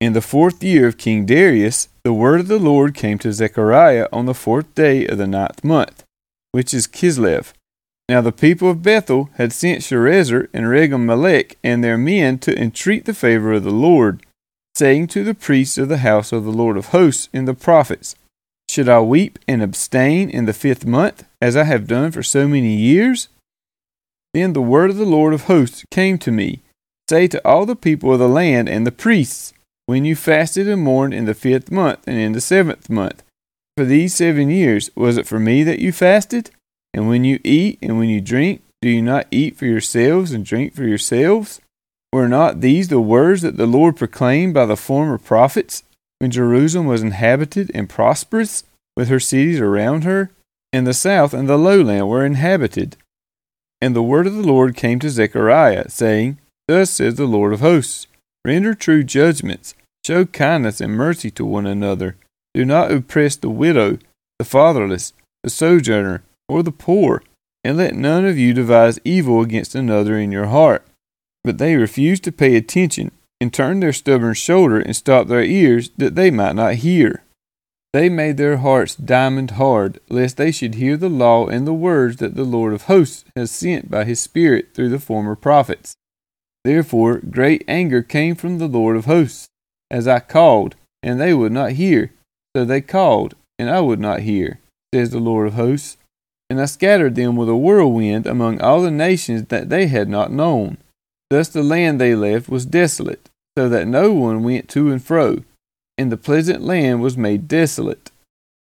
In the 4th year of King Darius, the word of the Lord came to Zechariah on the 4th day of the 9th month, which is Kislev. Now the people of Bethel had sent Sherezer and Regamelech and their men to entreat the favor of the Lord, saying to the priests of the house of the Lord of hosts and the prophets, "Should I weep and abstain in the 5th month, as I have done for so many years?" Then the word of the Lord of hosts came to me, "Say to all the people of the land and the priests, when you fasted and mourned in the 5th month and in the 7th month, for these 7 years, was it for me that you fasted? And when you eat and when you drink, do you not eat for yourselves and drink for yourselves? Were not these the words that the Lord proclaimed by the former prophets, when Jerusalem was inhabited and prosperous, with her cities around her, and the south and the lowland were inhabited?" And the word of the Lord came to Zechariah, saying, "Thus says the Lord of hosts, render true judgments, show kindness and mercy to one another. Do not oppress the widow, the fatherless, the sojourner, or the poor, and let none of you devise evil against another in your heart." But they refused to pay attention, and turned their stubborn shoulder and stopped their ears, that they might not hear. They made their hearts diamond hard, lest they should hear the law and the words that the Lord of hosts has sent by his Spirit through the former prophets. Therefore great anger came from the Lord of hosts, as I called, and they would not hear. So they called, and I would not hear, says the Lord of hosts. And I scattered them with a whirlwind among all the nations that they had not known. Thus the land they left was desolate, so that no one went to and fro, and the pleasant land was made desolate.